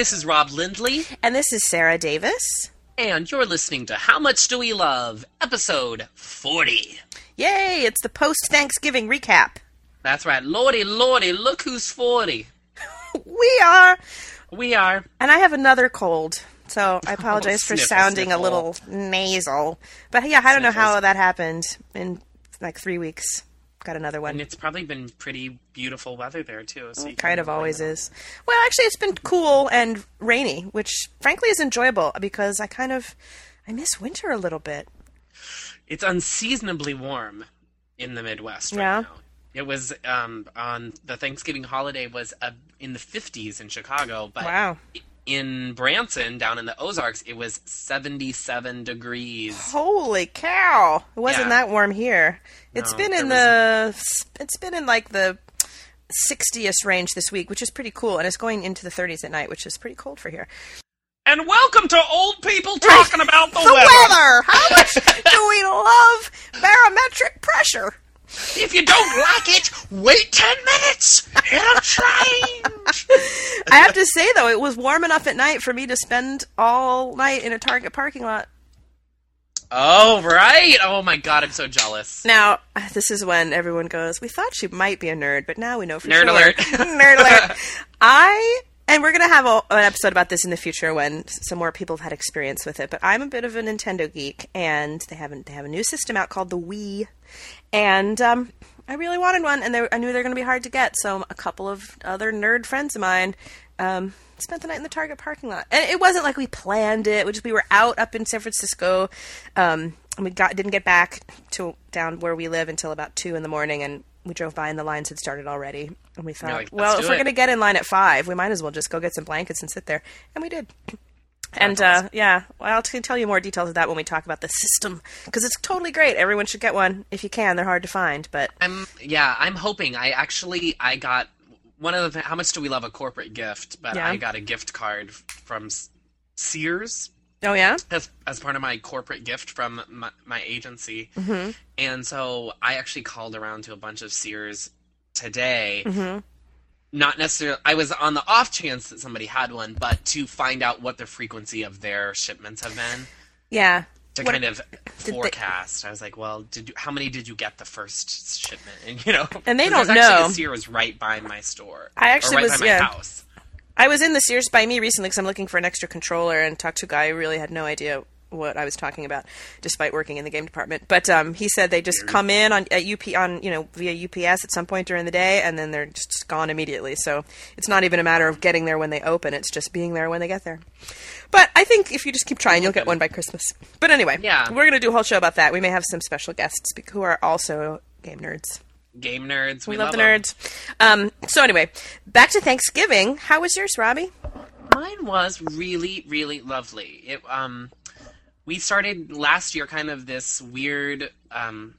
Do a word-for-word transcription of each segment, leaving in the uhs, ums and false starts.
this is Rob Lindley. And this is Sarah Davis. And you're listening to How Much Do We Love, episode forty. Yay, it's the post-Thanksgiving recap. That's right. Lordy, lordy, look who's forty. We are. We are. And I have another cold, so I apologize oh, for sniffle, sounding sniffle. a little nasal. But yeah, I don't Sniffles. know how that happened in like three weeks. Got another one. And it's probably been pretty beautiful weather there, too. So well, kind of always is. Well, actually, it's been cool and rainy, which frankly is enjoyable because I kind of, I miss winter a little bit. It's unseasonably warm in the Midwest right yeah. now. It was um, on the Thanksgiving holiday was uh, in the fifties in Chicago, but wow. in Branson, down in the Ozarks, it was seventy-seven degrees. Holy cow! It wasn't yeah. that warm here. It's no, been in the wasn't. it's been in like the sixtieth range this week, which is pretty cool, and it's going into the thirties at night, which is pretty cold for here. And welcome to old people talking about the, the weather. weather. How much do we love barometric pressure? If you don't like it, wait ten minutes. It'll change. I have to say, though, it was warm enough at night for me to spend all night in a Target parking lot. Oh, right. Oh, my God. I'm so jealous. Now, this is when everyone goes, we thought she might be a nerd, but now we know for nerd sure. Nerd alert. Nerd alert. I, and we're going to have a, an episode about this in the future when some more people have had experience with it, but I'm a bit of a Nintendo geek, and they have, they have a new system out called the Wii. And um, I really wanted one, and they, I knew they were going to be hard to get. So a couple of other nerd friends of mine um, spent the night in the Target parking lot. And it wasn't like we planned it. We just we were out up in San Francisco, um, and we got didn't get back to down where we live until about two in the morning. And we drove by, and the lines had started already. And we thought, no, well, if we're going to get in line at five, we might as well just go get some blankets and sit there. And we did. And, uh, yeah, well, I'll t- tell you more details of that when we talk about the system, because it's totally great. Everyone should get one if you can. They're hard to find, but... I'm, yeah, I'm hoping. I actually, I got one of the... How much do we love a corporate gift? But yeah. I got a gift card from Sears. Oh, yeah? As, as part of my corporate gift from my, my agency. Mm-hmm. And so I actually called around to a bunch of Sears today. Mm-hmm. Not necessarily, I was on the off chance that somebody had one, but to find out what the frequency of their shipments have been. Yeah. To what, kind of forecast. They, I was like, well, did you, how many did you get the first shipment? And, you know. And they don't know. Actually, a Sears right by my store. I actually right was, by my yeah. house. I was in the Sears by me recently because I'm looking for an extra controller and talked to a guy who really had no idea what I was talking about, despite working in the game department. But um, he said they just come in on at U P on you know via U P S at some point during the day, and then they're just gone immediately. So it's not even a matter of getting there when they open; it's just being there when they get there. But I think if you just keep trying, you'll get one by Christmas. But anyway, yeah. we're going to do a whole show about that. We may have some special guests who are also game nerds. Game nerds, we, we love, love the nerds. Um, so anyway, back to Thanksgiving. How was yours, Robbie? Mine was really, really lovely. It um. We started last year kind of this weird, um,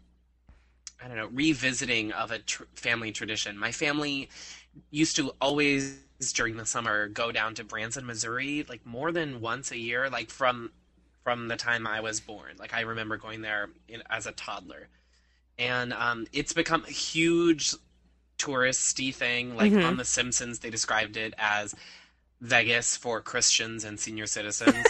I don't know, revisiting of a tr- family tradition. My family used to always, during the summer, go down to Branson, Missouri, like more than once a year, like from from the time I was born. Like I remember going there in, as a toddler. And um, it's become a huge touristy thing. Like mm-hmm. on The Simpsons, they described it as Vegas for Christians and senior citizens.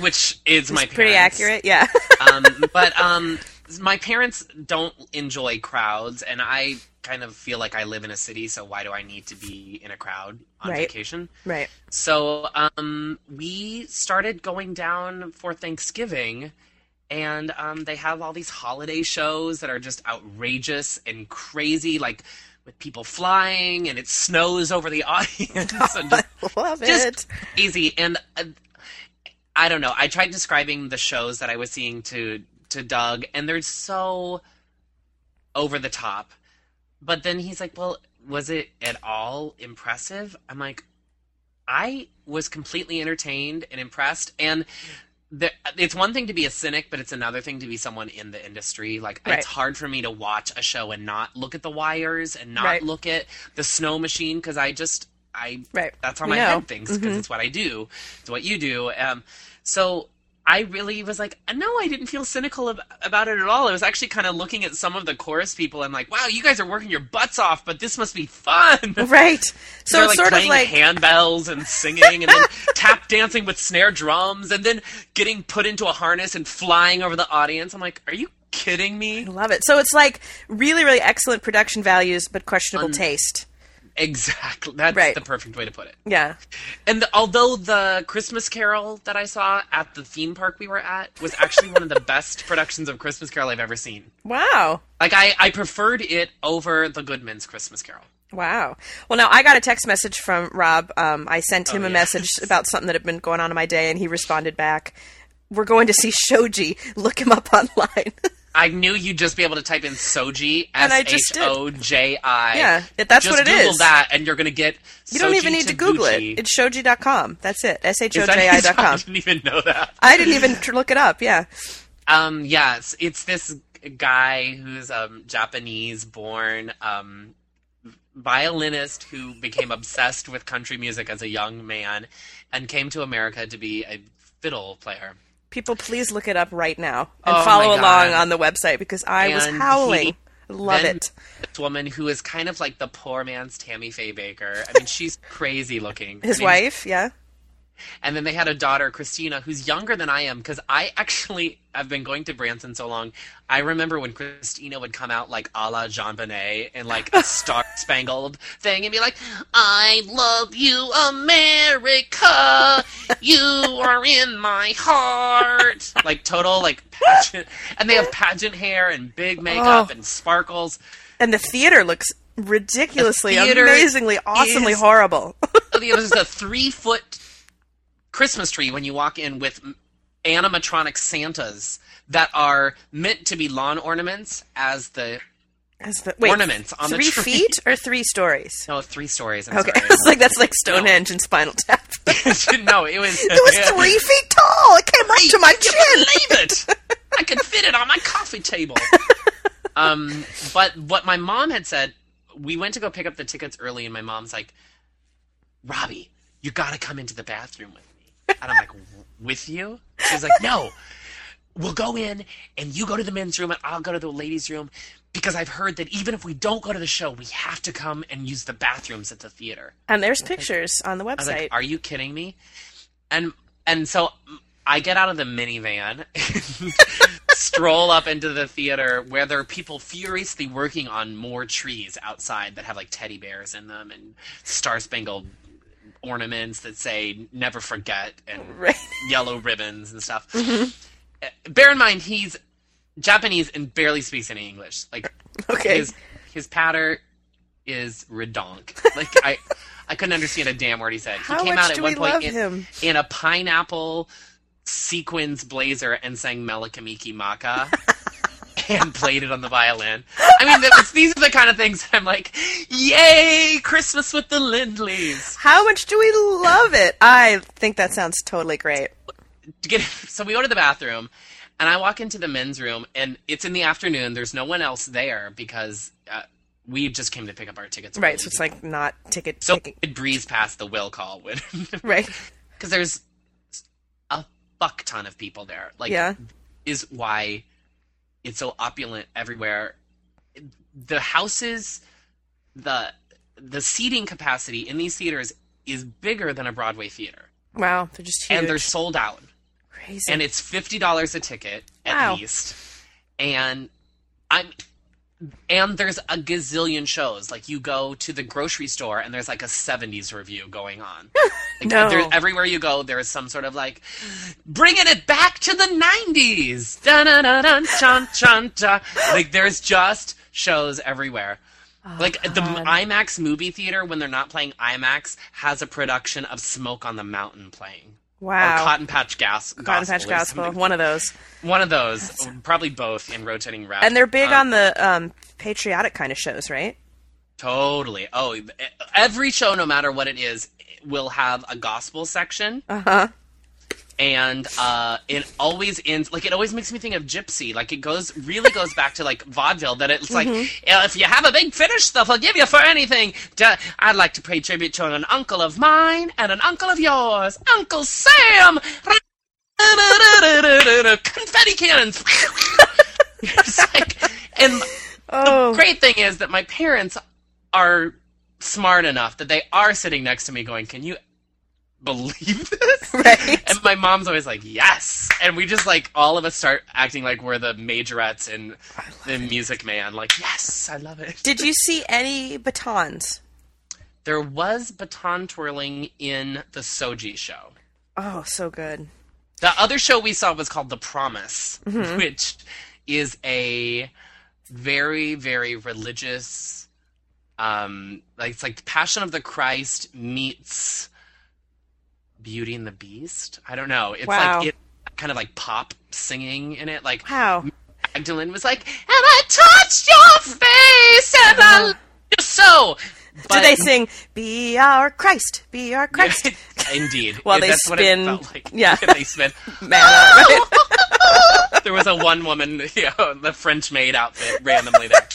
Which is my parents. Pretty accurate, yeah. um, but um, my parents don't enjoy crowds, and I kind of feel like I live in a city, so why do I need to be in a crowd on right. vacation? Right. So um, we started going down for Thanksgiving, and um, they have all these holiday shows that are just outrageous and crazy, like with people flying, and it snows over the audience. Oh, just, I love it. Just easy. And... Uh, I don't know. I tried describing the shows that I was seeing to to Doug, and they're so over the top. But then he's like, well, was it at all impressive? I'm like, I was completely entertained and impressed. And the, it's one thing to be a cynic, but it's another thing to be someone in the industry. Like, right. it's hard for me to watch a show and not look at the wires and not right. look at the snow machine because I just... I right. that's how my no. head thinks because mm-hmm. it's what I do. It's what you do. Um, so I really was like, no, I didn't feel cynical ab- about it at all. I was actually kind of looking at some of the chorus people and like, wow, you guys are working your butts off, but this must be fun. Right. So it's like sort of like handbells and singing and then tap dancing with snare drums and then getting put into a harness and flying over the audience. I'm like, are you kidding me? I love it. So it's like really, really excellent production values, but questionable Un- taste. Exactly. That's right. The perfect way to put it. Yeah. And the, although the Christmas Carol that I saw at the theme park we were at was actually one of the best productions of Christmas Carol I've ever seen. Wow. Like, I, I preferred it over the Goodman's Christmas Carol. Wow. Well, now, I got a text message from Rob. Um, I sent him oh, a yeah. message about something that had been going on in my day, and he responded back, "We're going to see Shoji. Look him up online." I knew you'd just be able to type in Shoji, S H O J I. Yeah, that's just what it Google is. Google that, and you're going to get You Shoji don't even need Tabuchi. To Google it. It's Shoji dot com. That's it, S H O J I dot com. I didn't even know that. I didn't even look it up, yeah. Um, yeah, it's, it's this guy who's um, Japanese-born um, violinist who became obsessed with country music as a young man and came to America to be a fiddle player. People, please look it up right now and oh follow along on the website because I and was howling. Love it. This woman who is kind of like the poor man's Tammy Faye Baker. I mean, she's crazy looking. His I mean, wife, yeah. And then they had a daughter, Christina, who's younger than I am because I actually have been going to Branson so long. I remember when Christina would come out like a la JonBenet in like a star-spangled thing and be like, "I love you, America. You are in my heart." Like total like pageant. And they have pageant hair and big makeup oh. and sparkles. And the theater looks ridiculously, the theater amazingly, awesomely is, horrible. It was a three-foot Christmas tree when you walk in with animatronic Santas that are meant to be lawn ornaments as the, as the wait, ornaments on the tree. Three feet or three stories? No, three stories. I'm okay, sorry. I was like, that's like Stonehenge no. and Spinal Tap. No, it was... It was three feet tall! It came up to my chin! I couldn't believe it! I could fit it on my coffee table. um, But what my mom had said, we went to go pick up the tickets early and my mom's like, "Robbie, you gotta come into the bathroom with me." And I'm like, "With you?" She's like, "No, we'll go in and you go to the men's room and I'll go to the ladies' room because I've heard that even if we don't go to the show, we have to come and use the bathrooms at the theater." And there's pictures like, on the website. I was like, "Are you kidding me?" And and so I get out of the minivan and stroll up into the theater where there are people furiously working on more trees outside that have like teddy bears in them and star-spangled ornaments that say "never forget" and right. yellow ribbons and stuff. Mm-hmm. Bear in mind, he's Japanese and barely speaks any English. Like, okay. his his patter is redonk. Like, I I couldn't understand a damn word he said. How he came out at one point in, in a pineapple sequins blazer and sang "Melikamiki Maka." And played it on the violin. I mean, that was, these are the kind of things I'm like, yay, Christmas with the Lindleys. How much do we love it? I think that sounds totally great. So we go to the bathroom, and I walk into the men's room, and it's in the afternoon. There's no one else there because uh, we just came to pick up our tickets. Right, so it's like not ticket So picking. It breezed past the will call. When, right. Because there's a fuck ton of people there. Like, yeah. is why... It's so opulent everywhere. The houses, the the seating capacity in these theaters is bigger than a Broadway theater. Wow, they're just huge. And they're sold out. Crazy. And it's fifty dollars a ticket at wow. least. And I'm and there's a gazillion shows. Like you go to the grocery store and there's like a seventies review going on. Like no. there, everywhere you go, there is some sort of like, bringing it back to the nineties. Dun, dun, dun, dun, dun, dun, dun. Like there's just shows everywhere. Oh, like God. The IMAX movie theater, when they're not playing IMAX, has a production of Smoke on the Mountain playing. Wow. Or Cotton Patch Gas- Gospel. Cotton Patch Gospel. One of those. One of those. That's... Probably both in rotating wrap. And they're big um, on the um, patriotic kind of shows, right? Totally. Oh, every show, no matter what it is, will have a gospel section. Uh-huh. And uh, it always ends, like, it always makes me think of Gypsy. Like, it goes, really goes back to, like, vaudeville, that it's mm-hmm. like, if you have a big finish, they'll forgive you for anything. I'd like to pay tribute to an uncle of mine and an uncle of yours, Uncle Sam. confetti cannons. It's like, and oh. The great thing is that my parents are smart enough that they are sitting next to me going, can you believe this? Right. And my mom's always like, yes. And we just, like, all of us start acting like we're the majorettes in The Music Man. Like, yes, I love it. Did you see any batons? There was baton twirling in the Shoji show. Oh, so good. The other show we saw was called The Promise, mm-hmm. which is a very, very religious, um, like, it's like Passion of the Christ meets Beauty and the Beast. I don't know. It's wow. like it kind of like pop singing in it. Like wow. Magdalene was like, and I touched your face and I love you so. But, do they sing, be our Christ, be our Christ? Indeed. While they spin. What it felt like. Yeah. They spin. Man, oh! Right? There was a one woman, you know, the French maid outfit randomly there.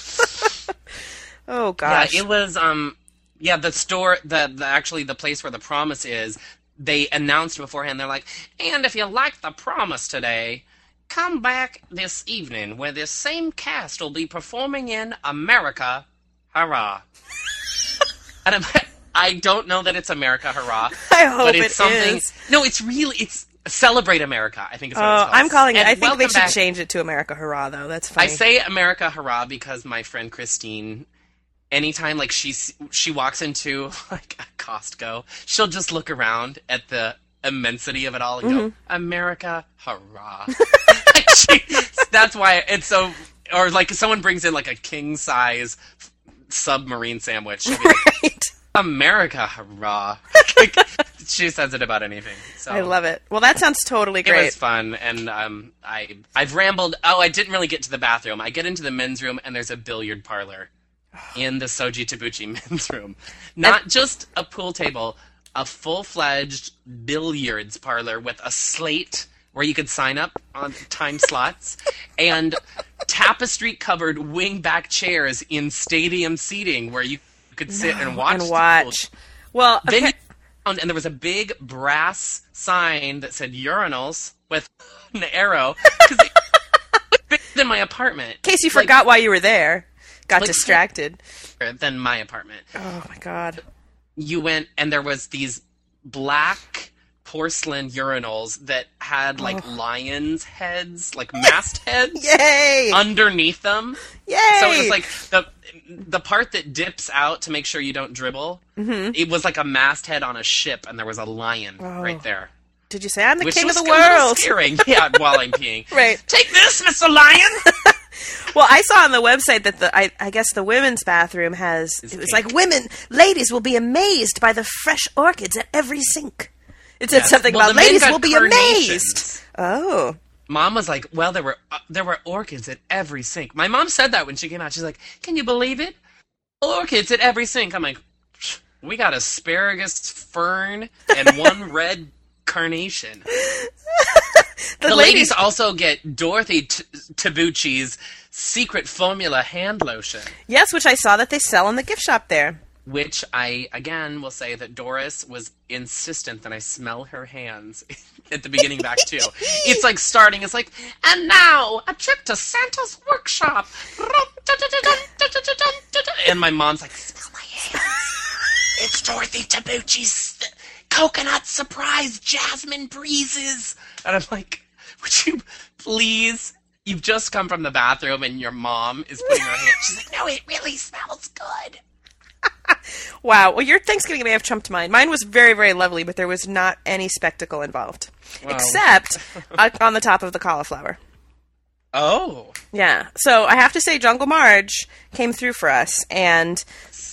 Oh, gosh. Yeah, it was, um, yeah, the store, the, the actually the place where The Promise is, they announced beforehand, they're like, and if you like The Promise today, come back this evening where this same cast will be performing in America, Hurrah. And I'm, I don't know that it's America, hurrah. I hope but it's it something, is. No, it's really, it's Celebrate America, I think is what uh, it's called. I'm calling and it, I think they should back. change it to America, hurrah, though. That's funny. I say America, hurrah, because my friend Christine, anytime, like, she, she walks into, like, a Costco, she'll just look around at the immensity of it all and mm-hmm. go, America, hurrah. Like she, that's why it's so, or, like, someone brings in, like, a king-size submarine sandwich. I mean, right. America, hurrah. Like, she says it about anything. So. I love it. Well, that sounds totally great. It was fun, and um, I, I've rambled. Oh, I didn't really get to the bathroom. I get into the men's room, and there's a billiard parlor in the Shoji Tabuchi men's room. Not and- just a pool table, a full-fledged billiards parlor with a slate where you could sign up on time slots, and tapestry-covered wing-back chairs in stadium seating where you could sit no, and watch. And watch. Well, okay. Then you found, and there was a big brass sign that said urinals with an arrow. Because it was in my apartment. In case you like, forgot why you were there. Got like, distracted. Than my apartment. Oh, my God. You went, and there was these black porcelain urinals that had like oh. lions' heads, like mast heads, yay! Underneath them. Yay! So it was like the the part that dips out to make sure you don't dribble. Mm-hmm. It was like a mast head on a ship, and there was a lion oh. right there. Did you say I'm the Which king was of the world? Scaring, yeah. While I'm peeing, right? Take this, Mister Lion. Well, I saw on the website that the I, I guess the women's bathroom has. It's it was pink. Like women, ladies will be amazed by the fresh orchids at every sink. It said yes. something well, about ladies will be amazed. Oh. Mom was like, well, there were uh, there were orchids at every sink. My mom said that when she came out. She's like, can you believe it? Orchids at every sink. I'm like, we got asparagus, fern, and one red carnation. the the ladies-, ladies also get Dorothy T- Tabuchi's secret formula hand lotion. Yes, which I saw that they sell in the gift shop there. Which I, again, will say that Doris was insistent that I smell her hands at the beginning back, too. It's like starting, it's like, and now, a trip to Santa's workshop. And my mom's like, smell my hands. It's Dorothy Tabuchi's coconut surprise jasmine breezes. And I'm like, would you please... You've just come from the bathroom and your mom is putting her hand. She's like, no, it really smells good. Wow. Well, your Thanksgiving may have trumped mine. Mine was very, very lovely, but there was not any spectacle involved. Wow. Except uh, on the top of the cauliflower. Oh. Yeah. So I have to say Jungle Marge came through for us, and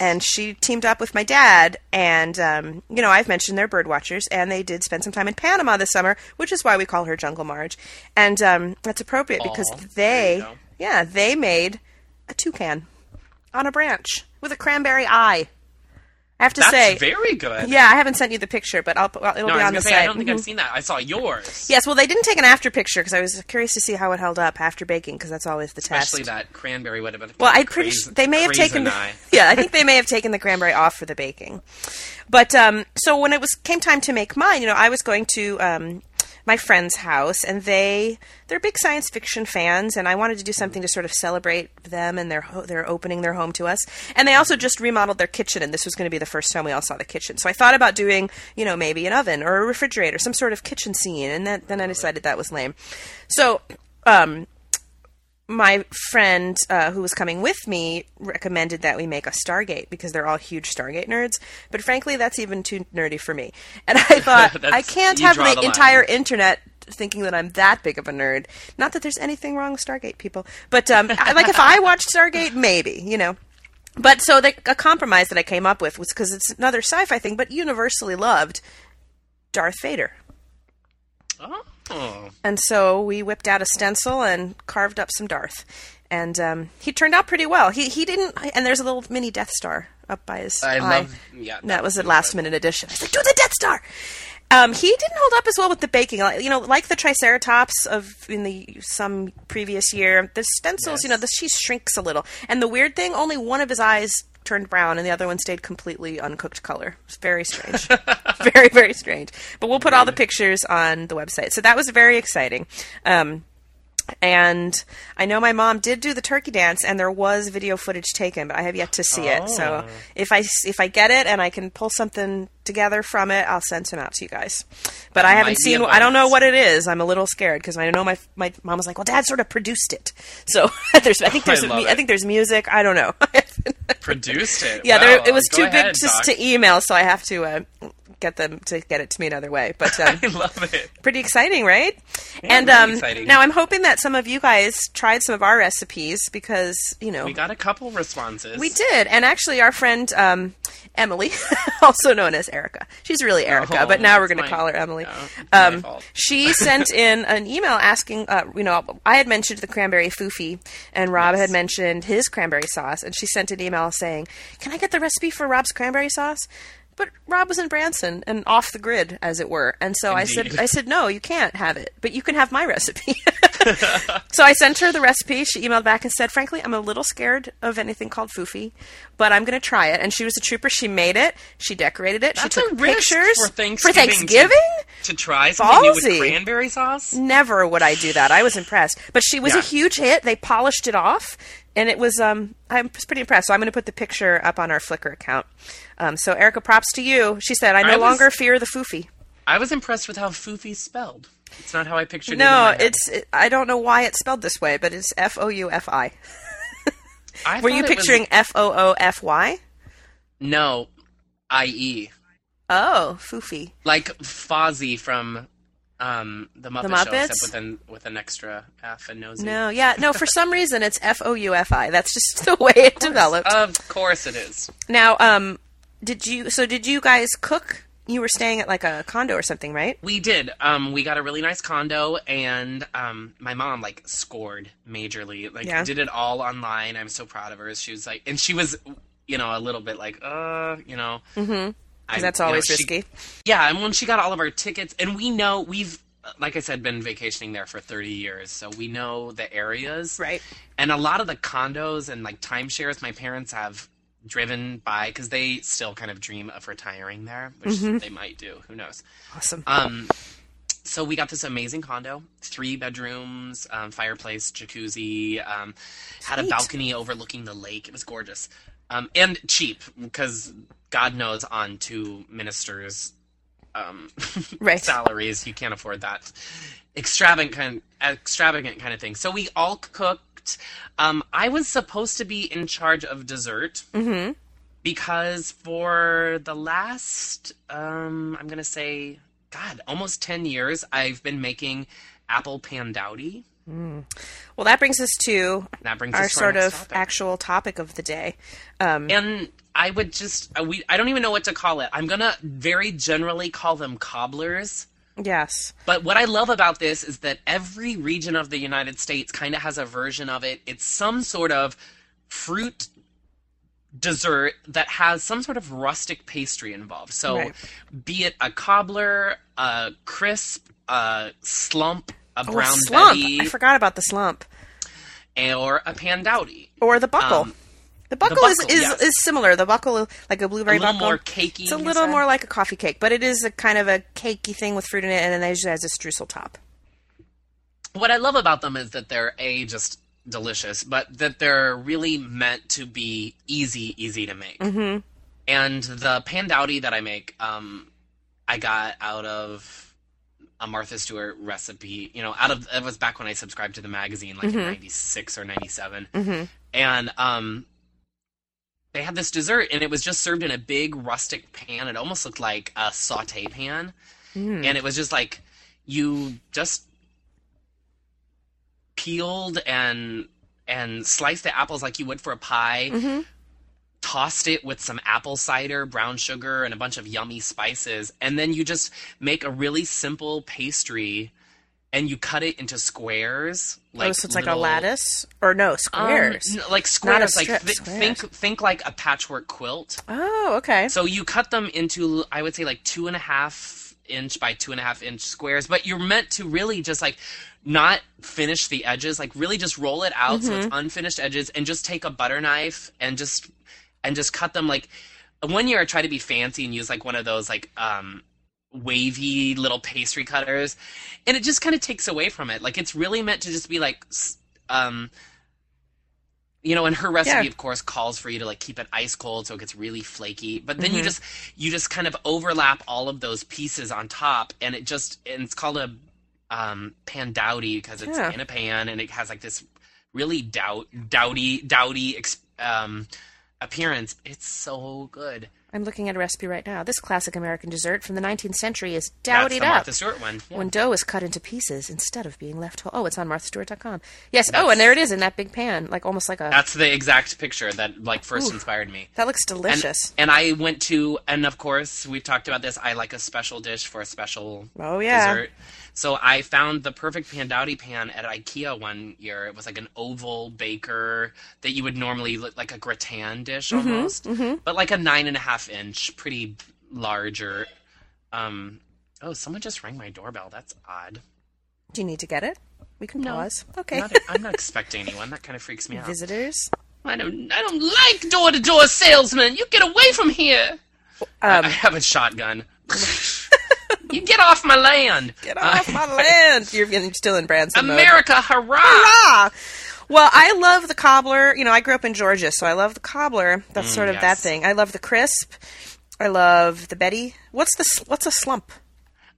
and she teamed up with my dad, and, um, you know, I've mentioned they're bird watchers, and they did spend some time in Panama this summer, which is why we call her Jungle Marge. And um, that's appropriate Aww. because they, yeah, they made a toucan on a branch. With a cranberry eye. I have to That's say. That's very good. Yeah, I haven't sent you the picture, but I'll, well, it'll no, be on the say, site. I don't think mm-hmm. I've seen that. I saw yours. Yes, well, they didn't take an after picture because I was curious to see how it held up after baking because that's always the test. Especially that cranberry would have been well, I pretty sure they may have taken. Eye. Yeah, I think they may have taken the cranberry off for the baking. But um, so when it was came time to make mine, you know, I was going to um, my friend's house, and they they're big science fiction fans, and I wanted to do something to sort of celebrate them and their their opening their home to us. And they also just remodeled their kitchen, and this was going to be the first time we all saw the kitchen. So I thought about doing, you know, maybe an oven or a refrigerator, some sort of kitchen scene, and that, then I decided that was lame. So um, my friend uh, who was coming with me recommended that we make a Stargate because they're all huge Stargate nerds. But frankly, that's even too nerdy for me. And I thought, I can't have the, the entire internet thinking that I'm that big of a nerd. Not that there's anything wrong with Stargate, people. But um, I, like if I watched Stargate, maybe, you know. But so the, a compromise that I came up with was because it's another sci-fi thing, but universally loved, Darth Vader. Oh. Oh. And so we whipped out a stencil and carved up some Darth, and um, he turned out pretty well. He he didn't, and there's a little mini Death Star up by his I eye. Love, yeah, that, that was a last minute addition. I was like, do the Death Star. Um, he didn't hold up as well with the baking, you know, like the Triceratops of in the some previous year. The stencils, yes. you know, the, she shrinks a little, and the weird thing, only one of his eyes turned brown, and the other one stayed completely uncooked color. It's very strange. very, very strange. But we'll put all the pictures on the website. So that was very exciting. Um, and I know my mom did do the turkey dance, and there was video footage taken, but I have yet to see oh. it. So if I, if I get it and I can pull something together from it, I'll send some out to you guys. But I haven't seen – I don't know what it is. I'm a little scared because I know my my mom was like, well, Dad sort of produced it. So there's, I think there's oh, I, I think there's music. I don't know. Produced it. Yeah, wow. there, it was Go too ahead, big just to email, so I have to uh, get them to get it to me another way. But um, I love it. Pretty exciting, right? Yeah, and really um, exciting. Now I'm hoping that some of you guys tried some of our recipes because you know we got a couple responses. We did, and actually, our friend um, Emily, also known as Erica, she's really Erica, oh, but now we're going to call her Emily. No, um, she sent in an email asking, uh, you know, I had mentioned the cranberry foofy, and Rob yes. had mentioned his cranberry sauce, and she sent an email saying, can I get the recipe for Rob's cranberry sauce? But Rob was in Branson and off the grid, as it were. And so Indeed. I said, I said, no, you can't have it, but you can have my recipe. So I sent her the recipe. She emailed back and said, frankly, I'm a little scared of anything called foofy, but I'm going to try it. And she was a trooper. She made it. She decorated it. That's she took a risk pictures for Thanksgiving. For Thanksgiving? To, to try something Ballsy. new with cranberry sauce? Never would I do that. I was impressed. But she was yeah. a huge hit. They polished it off. And it was, um, I was pretty impressed. So I'm going to put the picture up on our Flickr account. Um, so Erica, props to you. She said, I no I was, longer fear the foofy. I was impressed with how foofy's spelled. It's not how I pictured it. No, it's, it, I don't know why it's spelled this way, but it's F O U F I. Were you picturing was... F O O F Y? No, I E. Oh, foofy. Like Fozzie from... Um, the Muppet the Muppets? Show, except with an, with an extra F and nosy. No, yeah. No, for some reason, it's F O U F I. That's just the way it developed. Of course it is. Now, um, did you... So did you guys cook? You were staying at, like, a condo or something, right? We did. Um, we got a really nice condo, and um, my mom, like, scored majorly. Like, yeah. did it all online. I'm so proud of her. She was like... And she was, you know, a little bit like, uh, you know... Mm-hmm. Because that's always you know, she, risky. Yeah, and when she got all of our tickets, and we know, we've, like I said, been vacationing there for thirty years, so we know the areas. Right. And a lot of the condos and, like, timeshares my parents have driven by, because they still kind of dream of retiring there, which mm-hmm. they might do. Who knows? Awesome. Um, so we got this amazing condo, three bedrooms, um, fireplace, jacuzzi, um, had a balcony overlooking the lake. It was gorgeous. Um, and cheap, because... God knows on two ministers' um, right. salaries, you can't afford that extravagant kind, extravagant kind of thing. So we all cooked. Um, I was supposed to be in charge of dessert mm-hmm. because for the last, um, I'm going to say, God, almost ten years, I've been making apple pandowdy. Mm. Well, that brings us to that brings our, us to our sort of topic. actual topic of the day. Um, and... I would just, we, I don't even know what to call it. I'm going to very generally call them cobblers. Yes. But what I love about this is that every region of the United States kind of has a version of it. It's some sort of fruit dessert that has some sort of rustic pastry involved. So right. be it a cobbler, a crisp, a slump, a oh, brown a slump. Betty. I forgot about the slump. Or a pandowdy. Or the buckle. Um, The buckle, the buckle is, is, yes. is similar. The buckle, like a blueberry buckle. A little buckle. more cakey. It's a little more like a coffee cake, but it is a kind of a cakey thing with fruit in it, and then it usually has a streusel top. What I love about them is that they're, A, just delicious, but that they're really meant to be easy, easy to make. Mm-hmm. And the pandowdy that I make, um, I got out of a Martha Stewart recipe. You know, out of it was back when I subscribed to the magazine, like mm-hmm. in ninety-six or ninety-seven. Mm-hmm. And um, they had this dessert, and it was just served in a big rustic pan. It almost looked like a sauté pan. Mm. And it was just like you just peeled and and sliced the apples like you would for a pie. Mm-hmm. Tossed it with some apple cider, brown sugar, and a bunch of yummy spices. And then you just make a really simple pastry, and you cut it into squares. Like oh, so it's little, like a lattice? Or no, squares. Um, like squares. Like th- squares. Think, think like a patchwork quilt. Oh, okay. So you cut them into, I would say, like two and a half inch by two and a half inch squares. But you're meant to really just like not finish the edges. Like really just roll it out mm-hmm. so it's unfinished edges, and just take a butter knife and just... And just cut them like one year I tried to be fancy and use like one of those like um, wavy little pastry cutters, and it just kind of takes away from it. Like it's really meant to just be like, um, you know. And her recipe, yeah. of course, calls for you to like keep it ice cold so it gets really flaky. But then mm-hmm. you just you just kind of overlap all of those pieces on top, and it just and it's called a um, pandowdy because it's yeah. in a pan, and it has like this really dough dowdy dowdy. Um, appearance. It's so good. I'm looking at a recipe right now. This classic American dessert from the nineteenth century is dowdied up. That's the Martha Stewart one. Yeah. When dough is cut into pieces instead of being left whole. Oh, it's on Martha Stewart dot com. Yes. That's, oh, and there it is in that big pan, like almost like a... That's the exact picture that like first ooh, inspired me. That looks delicious. And, and I went to, and of course, we've talked about this, I like a special dish for a special oh, yeah. dessert. So I found the perfect pandowdy pan at IKEA one year. It was like an oval baker that you would normally look like a gratin dish almost, mm-hmm, mm-hmm. but like a nine and a half inch, pretty larger. Um, oh, someone just rang my doorbell. That's odd. Do you need to get it? We can no, pause. Okay. Not, I'm not expecting anyone. That kind of freaks me out. Visitors? I don't I don't like door-to-door salesmen. You get away from here. Um, I, I have a shotgun. You get off my land. Get off uh, my land. You're getting still in Branson America, mode. Hurrah. Hurrah. Well, I love the cobbler. You know, I grew up in Georgia, so I love the cobbler. That's mm, sort of yes. that thing. I love the crisp. I love the Betty. What's the what's a slump?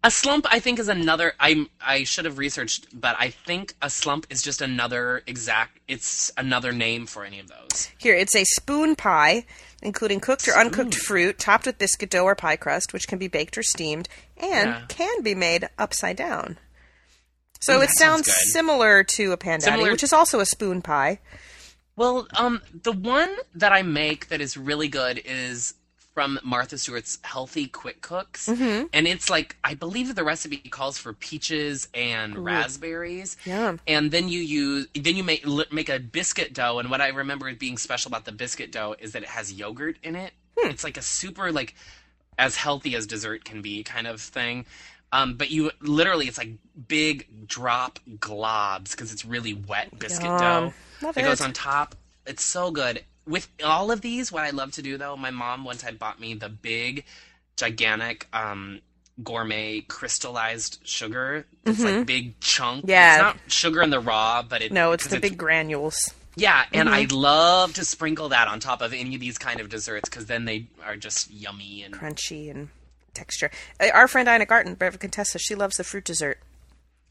A slump, I think, is another. I I should have researched, but I think a slump is just another exact. It's another name for any of those. Here, it's a spoon pie, including cooked or uncooked spoon. Fruit, topped with biscuit dough or pie crust, which can be baked or steamed, and yeah. can be made upside down. So mm, it sounds, sounds similar to a pandowdy, similar... which is also a spoon pie. Well, um, the one that I make that is really good is from Martha Stewart's Healthy Quick Cooks. Mm-hmm. And it's like, I believe the recipe calls for peaches and ooh. Raspberries. Yeah. And then you use, then you make, make a biscuit dough. And what I remember being special about the biscuit dough is that it has yogurt in it. Hmm. It's like a super, like, as healthy as dessert can be kind of thing. Um, but you literally, it's like big drop globs because it's really wet biscuit yum. Dough. Love it. It goes on top. It's so good. With all of these, what I love to do, though, my mom one time bought me the big, gigantic, um, gourmet crystallized sugar. It's mm-hmm. like big chunk. Yeah. It's not sugar in the raw, but it... No, it's the it's, big granules. Yeah, and mm-hmm. I love to sprinkle that on top of any of these kind of desserts because then they are just yummy and... Crunchy and... texture. Our friend Ina Garten, Brevet Contessa, she loves the fruit dessert.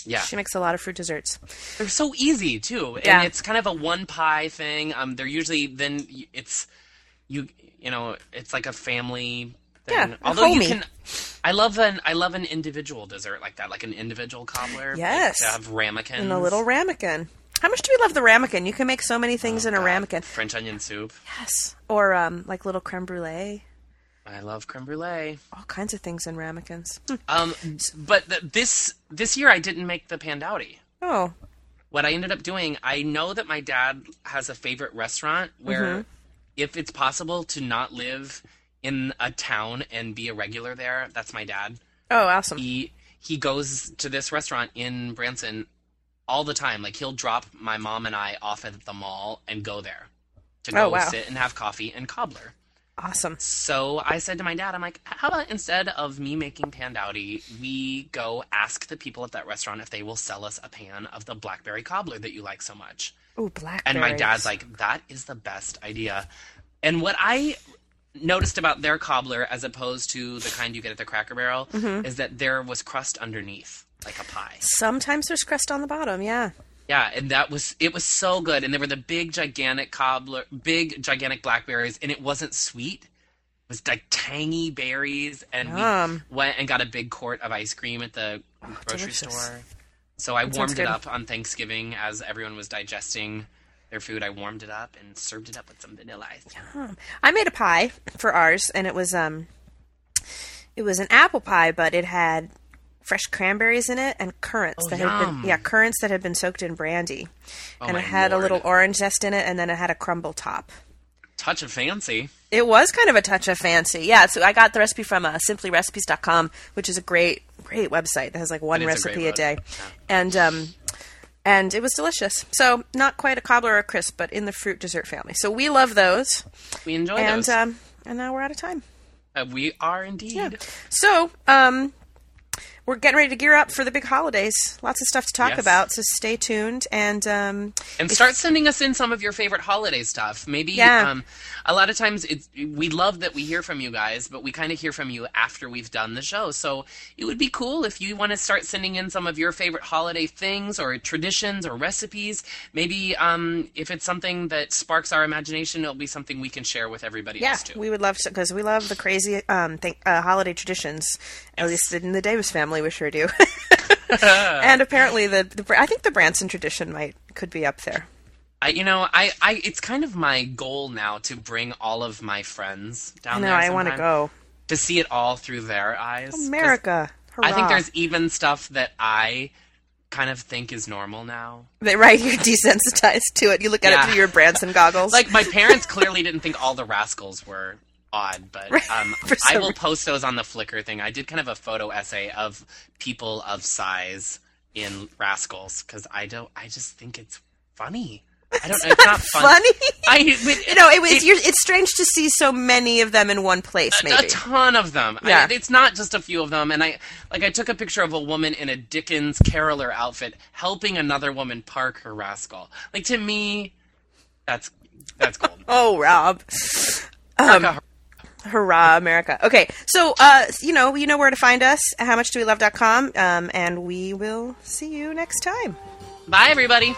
Yeah. She makes a lot of fruit desserts. They're so easy, too. And yeah. it's kind of a one pie thing. Um, they're usually, then it's, you you know, it's like a family thing. Yeah, although you can, I love an I love an individual dessert like that, like an individual cobbler. Yes. Like to have ramekins. And a little ramekin. How much do we love the ramekin? You can make so many things oh, in a God. ramekin. French onion soup. Yes. Or um, like little creme brulee. I love creme brulee. All kinds of things in ramekins. um, but the, this this year I didn't make the pandowdy. Oh. What I ended up doing, I know that my dad has a favorite restaurant where mm-hmm. if it's possible to not live in a town and be a regular there, that's my dad. Oh, awesome. He, he goes to this restaurant in Branson all the time. Like he'll drop my mom and I off at the mall and go there. to go oh, wow. sit and have coffee and cobbler. Awesome. So I said to my dad, I'm like, how about instead of me making pandowdy, we go ask the people at that restaurant if they will sell us a pan of the blackberry cobbler that you like so much. Ooh, blackberry. And my dad's like, that is the best idea. And what I noticed about their cobbler as opposed to the kind you get at the Cracker Barrel mm-hmm. is that there was crust underneath, like a pie. Sometimes there's crust on the bottom, yeah. Yeah, and that was, it was so good. And there were the big, gigantic cobbler, big, gigantic blackberries, and it wasn't sweet. It was like tangy berries, and Yum. we went and got a big quart of ice cream at the oh, grocery delicious. store. So I that warmed it up on Thanksgiving as everyone was digesting their food. I warmed it up and served it up with some vanilla ice cream. Yum. I made a pie for ours, and it was um, it was an apple pie, but it had fresh cranberries in it and currants oh, that yum. had been yeah currants that had been soaked in brandy, oh, and it had Lord. a little orange zest in it, and then it had a crumble top. Touch of fancy. It was kind of a touch of fancy, yeah. So I got the recipe from uh, simply recipes dot com, which is a great great website that has like one recipe a, a day, yeah. and um and it was delicious. So not quite a cobbler or a crisp, but in the fruit dessert family. So we love those. We enjoy and, those. And um and now we're out of time. Uh, we are indeed. Yeah. So um. We're getting ready to gear up for the big holidays. Lots of stuff to talk yes. about, so stay tuned. And um, and start sending us in some of your favorite holiday stuff. Maybe yeah. um, a lot of times it's, we love that we hear from you guys, but we kind of hear from you after we've done the show. So it would be cool if you want to start sending in some of your favorite holiday things or traditions or recipes. Maybe um, if it's something that sparks our imagination, it'll be something we can share with everybody yeah, else too. Yeah, we would love to, because we love the crazy um, th- uh, holiday traditions, yes. at least in the Davis family. We sure do. And apparently the, the I think the Branson tradition might could be up there. I, you know, I, I it's kind of my goal now to bring all of my friends down there. No, I want to go to see it all through their eyes. America, hurrah. I think there's even stuff that I kind of think is normal now. Right, you're desensitized to it. You look at yeah. it through your Branson goggles. Like my parents clearly didn't think all the Rascals were odd, but um, I will reason. post those on the Flickr thing. I did kind of a photo essay of people of size in Rascals because I don't. I just think it's funny. I don't. It's, it's not, not fun. funny. I but, you know it, it, it, it's strange to see so many of them in one place. Maybe a, a ton of them. Yeah. I, it's not just a few of them. And I like I took a picture of a woman in a Dickens caroler outfit helping another woman park her Rascal. Like to me, that's that's gold. Oh, Rob. Um, Erica, hurrah, America. Okay, so, uh, you know, you know where to find us, how much do we love dot com, um, and we will see you next time. Bye, everybody.